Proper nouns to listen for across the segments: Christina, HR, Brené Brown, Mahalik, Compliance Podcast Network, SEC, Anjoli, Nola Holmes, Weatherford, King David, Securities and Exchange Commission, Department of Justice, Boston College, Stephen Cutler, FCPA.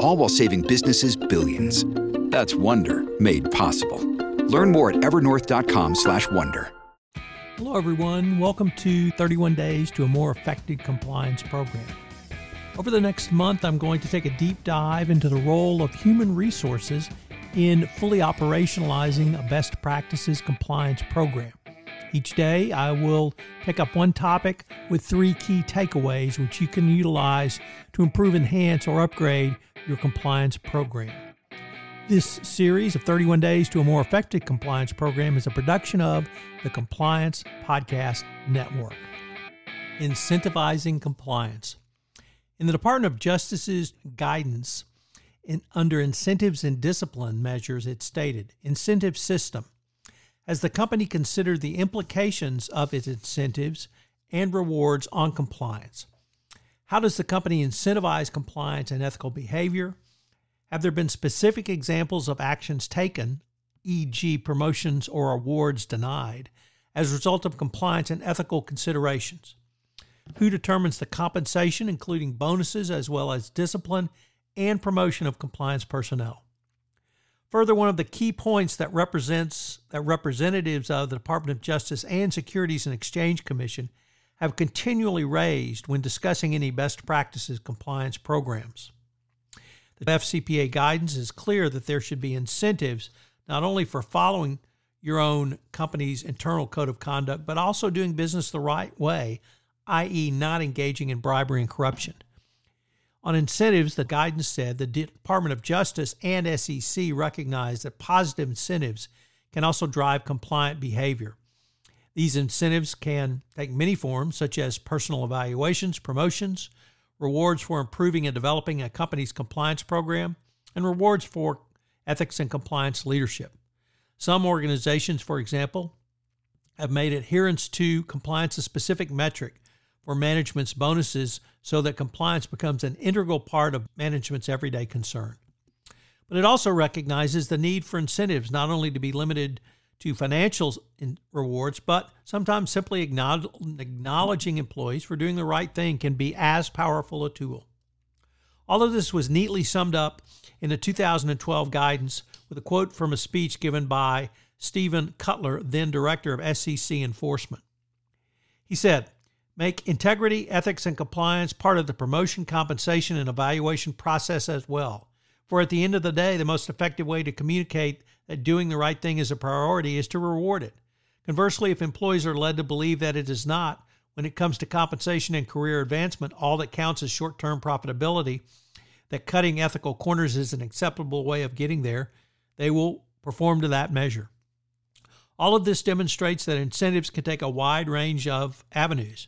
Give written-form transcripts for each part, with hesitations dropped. All while saving businesses billions. That's Wonder made possible. Learn more at evernorth.com/wonder. Hello, everyone. Welcome to 31 Days to a More Effective Compliance Program. Over the next month, I'm going to take a deep dive into the role of human resources in fully operationalizing a best practices compliance program. Each day, I will pick up one topic with three key takeaways which you can utilize to improve, enhance, or upgrade your compliance program. This series of 31 Days to a More Effective Compliance Program is a production of the Compliance Podcast Network. Incentivizing compliance. In the Department of Justice's guidance under incentives and discipline measures, it stated, incentive system. As the company considered the implications of its incentives and rewards on compliance? How does the company incentivize compliance and ethical behavior? Have there been specific examples of actions taken, e.g. promotions or awards denied, as a result of compliance and ethical considerations? Who determines the compensation, including bonuses as well as discipline and promotion of compliance personnel? Further, one of the key points that representatives of the Department of Justice and Securities and Exchange Commission have continually raised when discussing any best practices compliance programs. The FCPA guidance is clear that there should be incentives not only for following your own company's internal code of conduct, but also doing business the right way, i.e. not engaging in bribery and corruption. On incentives, the guidance said the Department of Justice and SEC recognize that positive incentives can also drive compliant behavior. These incentives can take many forms, such as personal evaluations, promotions, rewards for improving and developing a company's compliance program, and rewards for ethics and compliance leadership. Some organizations, for example, have made adherence to compliance a specific metric for management's bonuses so that compliance becomes an integral part of management's everyday concern. But it also recognizes the need for incentives not only to be limited to financial rewards, but sometimes simply acknowledging employees for doing the right thing can be as powerful a tool. All of this was neatly summed up in the 2012 guidance with a quote from a speech given by Stephen Cutler, then director of SEC Enforcement. He said, "Make integrity, ethics, and compliance part of the promotion, compensation, and evaluation process as well. For at the end of the day, the most effective way to communicate that doing the right thing is a priority is to reward it. Conversely, if employees are led to believe that it is not, when it comes to compensation and career advancement, all that counts is short-term profitability, that cutting ethical corners is an acceptable way of getting there, they will perform to that measure." All of this demonstrates that incentives can take a wide range of avenues.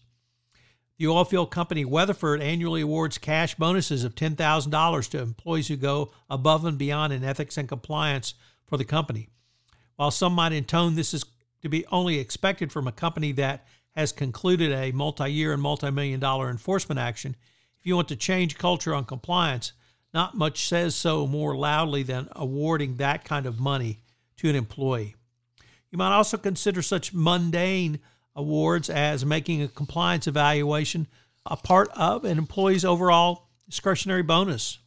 The oilfield company Weatherford annually awards cash bonuses of $10,000 to employees who go above and beyond in ethics and compliance for the company. While some might intone this is to be only expected from a company that has concluded a multi-year and multi-million-dollar enforcement action, if you want to change culture on compliance, not much says so more loudly than awarding that kind of money to an employee. You might also consider such mundane awards as making a compliance evaluation a part of an employee's overall discretionary bonus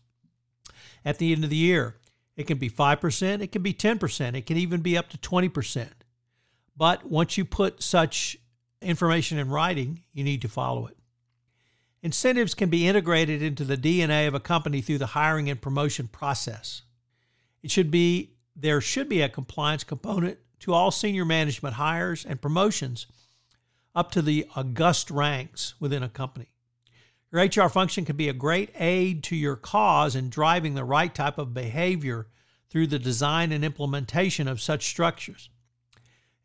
at the end of the year. It can be 5%, it can be 10%, it can even be up to 20%. But once you put such information in writing, you need to follow it. Incentives can be integrated into the DNA of a company through the hiring and promotion process. There should be a compliance component to all senior management hires and promotions up to the august ranks within a company. Your HR function can be a great aid to your cause in driving the right type of behavior through the design and implementation of such structures.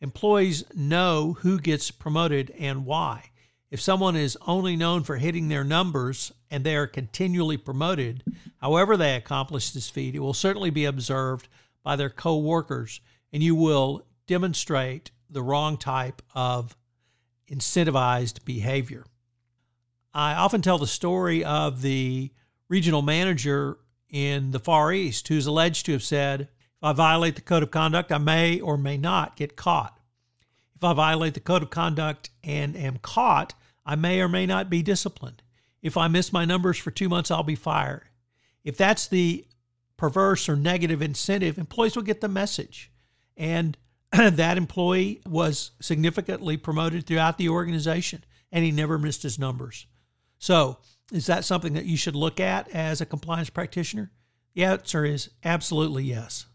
Employees know who gets promoted and why. If someone is only known for hitting their numbers and they are continually promoted, however they accomplish this feat, it will certainly be observed by their co-workers, and you will demonstrate the wrong type of incentivized behavior. I often tell the story of the regional manager in the Far East who's alleged to have said, if I violate the code of conduct, I may or may not get caught. If I violate the code of conduct and am caught, I may or may not be disciplined. If I miss my numbers for 2 months, I'll be fired. If that's the perverse or negative incentive, employees will get the message. And that employee was significantly promoted throughout the organization, and he never missed his numbers. So is that something that you should look at as a compliance practitioner? The answer is absolutely yes.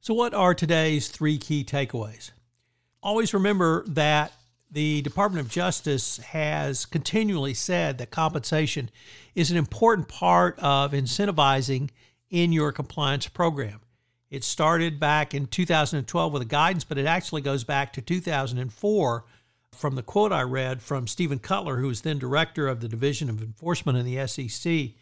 So what are today's three key takeaways? Always remember that the Department of Justice has continually said that compensation is an important part of incentivizing in your compliance program. It started back in 2012 with a guidance, but it actually goes back to 2004 from the quote I read from Stephen Cutler, who was then director of the Division of Enforcement in the SEC, in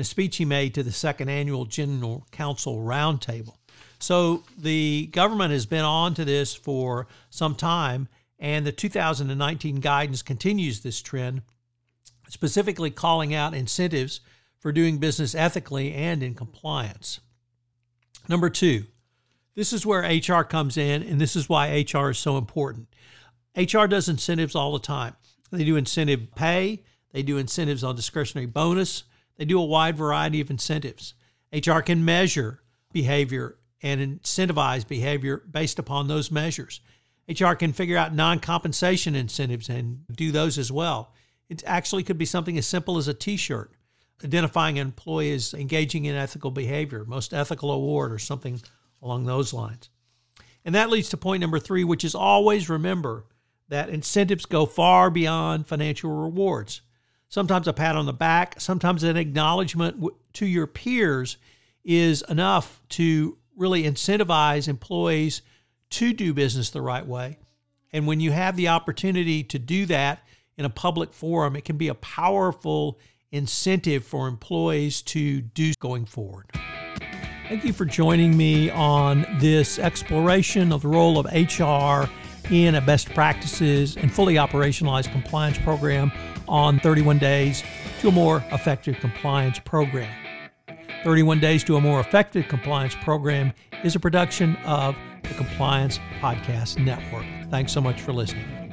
a speech he made to the second annual General Counsel Roundtable. So the government has been on to this for some time, and the 2019 guidance continues this trend, specifically calling out incentives for doing business ethically and in compliance. Number two, this is where HR comes in, and this is why HR is so important. HR does incentives all the time. They do incentive pay. They do incentives on discretionary bonus. They do a wide variety of incentives. HR can measure behavior and incentivize behavior based upon those measures. HR can figure out non-compensation incentives and do those as well. It actually could be something as simple as a T-shirt, identifying an employee as engaging in ethical behavior, most ethical award or something along those lines. And that leads to point number three, which is always remember that incentives go far beyond financial rewards. Sometimes a pat on the back, sometimes an acknowledgement to your peers is enough to really incentivize employees to do business the right way. And when you have the opportunity to do that in a public forum, it can be a powerful incentive for employees to do going forward. Thank you for joining me on this exploration of the role of HR in a best practices and fully operationalized compliance program on 31 Days to a More Effective Compliance Program. 31 Days to a More Effective Compliance Program is a production of the Compliance Podcast Network. Thanks so much for listening.